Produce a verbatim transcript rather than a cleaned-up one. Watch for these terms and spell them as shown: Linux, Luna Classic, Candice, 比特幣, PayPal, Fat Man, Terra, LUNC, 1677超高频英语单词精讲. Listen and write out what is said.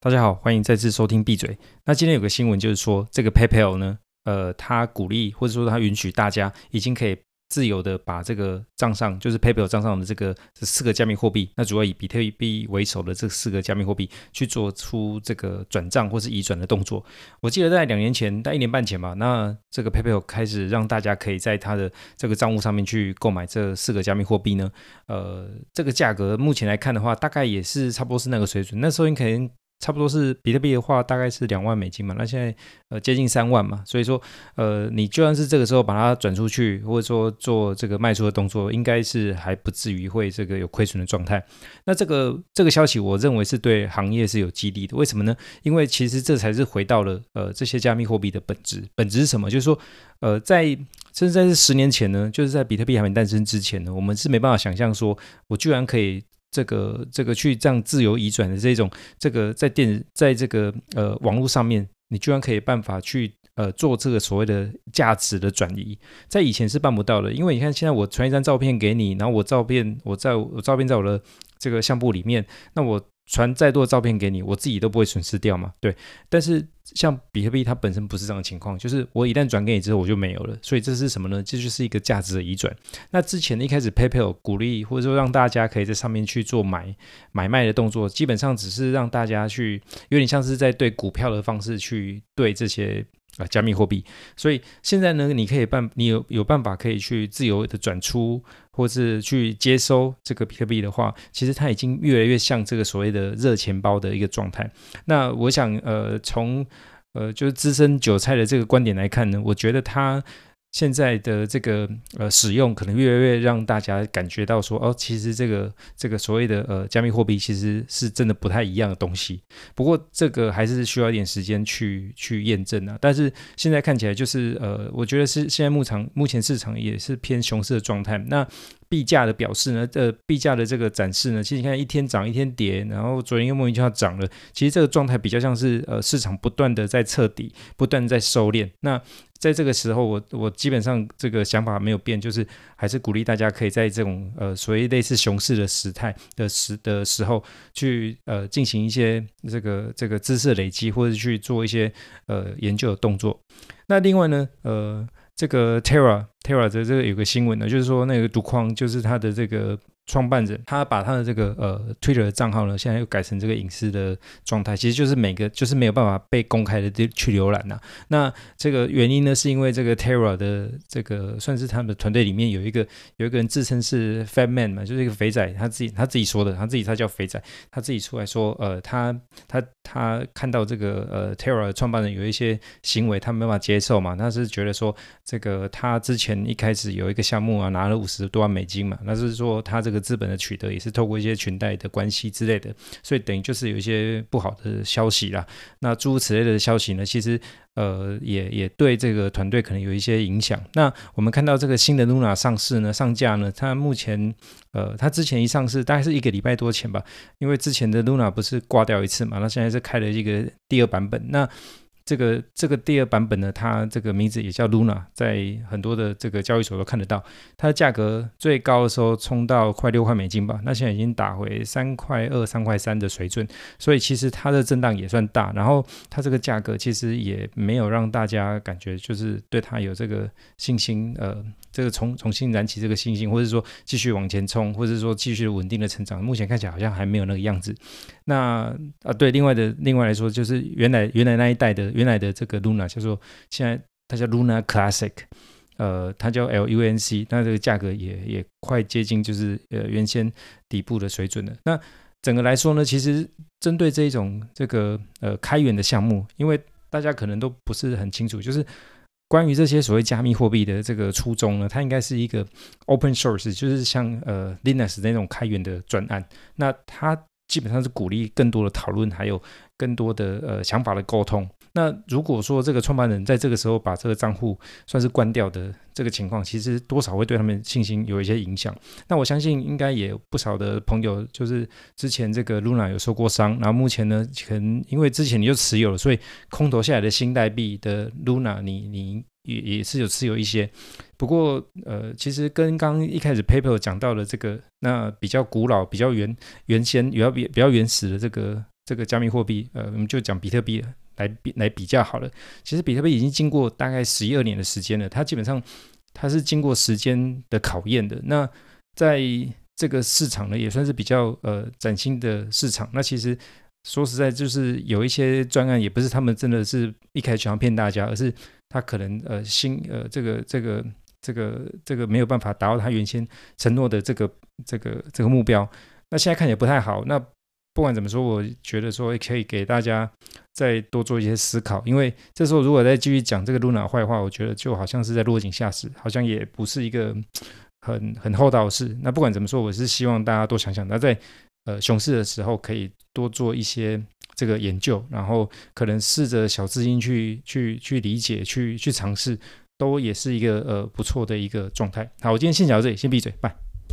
大家好，欢迎再次收听闭嘴。那今天有个新闻就是说，这个 PayPal 呢，呃，它鼓励或者说它允许大家已经可以自由的把这个账上，就是 PayPal 账上的这个这四个加密货币，那主要以比特币为首的这四个加密货币去做出这个转账或是移转的动作。我记得在两年前，在一年半前吧，那这个 PayPal 开始让大家可以在它的这个账户上面去购买这四个加密货币呢。呃，这个价格目前来看的话，大概也是差不多是那个水准。那时候你可能差不多是比特币的话，大概是两万美金嘛，那现在呃接近三万嘛，所以说呃你就算是这个时候把它转出去，或者说做这个卖出的动作，应该是还不至于会这个有亏损的状态。那这个这个消息，我认为是对行业是有激励的。为什么呢？因为其实这才是回到了呃这些加密货币的本质。本质是什么？就是说呃在甚至在十年前呢，就是在比特币还没诞生之前呢，我们是没办法想象说，我居然可以。这个这个去这样自由移转的这种这个在电在这个呃网络上面，你居然可以办法去呃做这个所谓的价值的转移，在以前是办不到的。因为你看现在我传一张照片给你，然后我照片我在我照片在我的这个相簿里面，那我传再多的照片给你，我自己都不会损失掉嘛，对。但是像比特币它本身不是这样的情况，就是我一旦转给你之后我就没有了，所以这是什么呢？这就是一个价值的移转。那之前一开始 PayPal 鼓励或者说让大家可以在上面去做买买卖的动作，基本上只是让大家去有点像是在对股票的方式去对这些啊，加密货币。所以现在呢，你可以办，你有有办法可以去自由的转出，或是去接收这个比特币的话，其实它已经越来越像这个所谓的热钱包的一个状态。那我想，呃，从呃就是资深韭菜的这个观点来看呢，我觉得它现在的这个呃使用，可能越来越让大家感觉到说，哦，其实这个这个所谓的呃加密货币，其实是真的不太一样的东西。不过这个还是需要一点时间去去验证啊。但是现在看起来就是呃，我觉得是现在目场目前市场也是偏熊市的状态。那币价的表示呢，呃，币价的这个展示呢，其实你看一天涨一天跌，然后昨天又莫名其妙涨了，其实这个状态比较像是呃市场不断的在测底，不断在收敛。那在这个时候我，我基本上这个想法没有变，就是还是鼓励大家可以在这种呃所谓类似熊市的时态的时的时候去呃进行一些这个这个知识累积，或者去做一些呃研究的动作。那另外呢，呃，这个 Terra Terra 的这个有个新闻呢，就是说那个毒框就是他的这个创办人，他把他的这个呃 Twitter 的账号呢，现在又改成这个隐私的状态，其实就是每个就是没有办法被公开的去浏览呐、啊。那这个原因呢，是因为这个 Terra 的这个算是他们的团队里面有一个有一个人自称是 Fat Man 嘛，就是一个肥仔，他自己他自己说的，他自己他叫肥仔，他自己出来说，呃，他他他看到这个呃 Terra 的创办人有一些行为，他没办法接受嘛，他是觉得说这个他之前一开始有一个项目啊，拿了五十多万美金嘛，那是说他这个。资本的取得也是透过一些裙带的关系之类的，所以等于就是有一些不好的消息啦。那诸如此类的消息呢，其实呃也也对这个团队可能有一些影响。那我们看到这个新的 Luna 上市呢，上架呢，它目前呃它之前一上市大概是一个礼拜多前吧，因为之前的 Luna 不是挂掉一次嘛，那现在是开了一个第二版本。那这个这个第二版本呢，它这个名字也叫 Luna， 在很多的这个交易所都看得到。它的价格最高的时候冲到快六块美金吧，那现在已经打回三块二、三块三的水准，所以其实它的震荡也算大。然后它这个价格其实也没有让大家感觉就是对它有这个信心，呃，这个重重新燃起这个信心，或者说继续往前冲，或者说继续稳定的成长。目前看起来好像还没有那个样子。那啊，对，另外的另外来说，就是原来原来那一代的。原来的这个 Luna 叫做，现在它叫 Luna Classic， 呃，它叫 L U N C， 那这个价格也也快接近就是呃原先底部的水准了。那整个来说呢，其实针对这一种这个呃开源的项目，因为大家可能都不是很清楚，就是关于这些所谓加密货币的这个初衷呢，它应该是一个 open source， 就是像呃 Linux 那种开源的专案。那它基本上是鼓励更多的讨论，还有更多的呃想法的沟通。那如果说这个创办人在这个时候把这个账户算是关掉的这个情况，其实多少会对他们信心有一些影响。那我相信应该也有不少的朋友，就是之前这个 Luna 有受过伤，然后目前呢，可能因为之前你就持有了，所以空投下来的新代币的 Luna， 你你也也是有持有一些。不过呃，其实跟刚刚一开始 PayPal 讲到的这个，那比较古老、比较原原先、比较比较原始的这个。这个加密货币，呃，我们就讲比特币来比来比较好了。其实比特币已经经过大概十一二年的时间了，它基本上它是经过时间的考验的。那在这个市场呢，也算是比较呃崭新的市场。那其实说实在，就是有一些专案，也不是他们真的是一开始想要骗大家，而是他可能呃新呃这个这个这个这个没有办法达到他原先承诺的这个这个这个目标。那现在看也不太好。那不管怎么说，我觉得说可以给大家再多做一些思考，因为这时候如果再继续讲这个 Luna 坏话，我觉得就好像是在落井下石，好像也不是一个很很厚道的事。那不管怎么说，我是希望大家多想想，那在呃熊市的时候可以多做一些这个研究，然后可能试着小资金去去去理解、去去尝试，都也是一个呃不错的一个状态。好，我今天先讲到这里，先闭嘴，拜。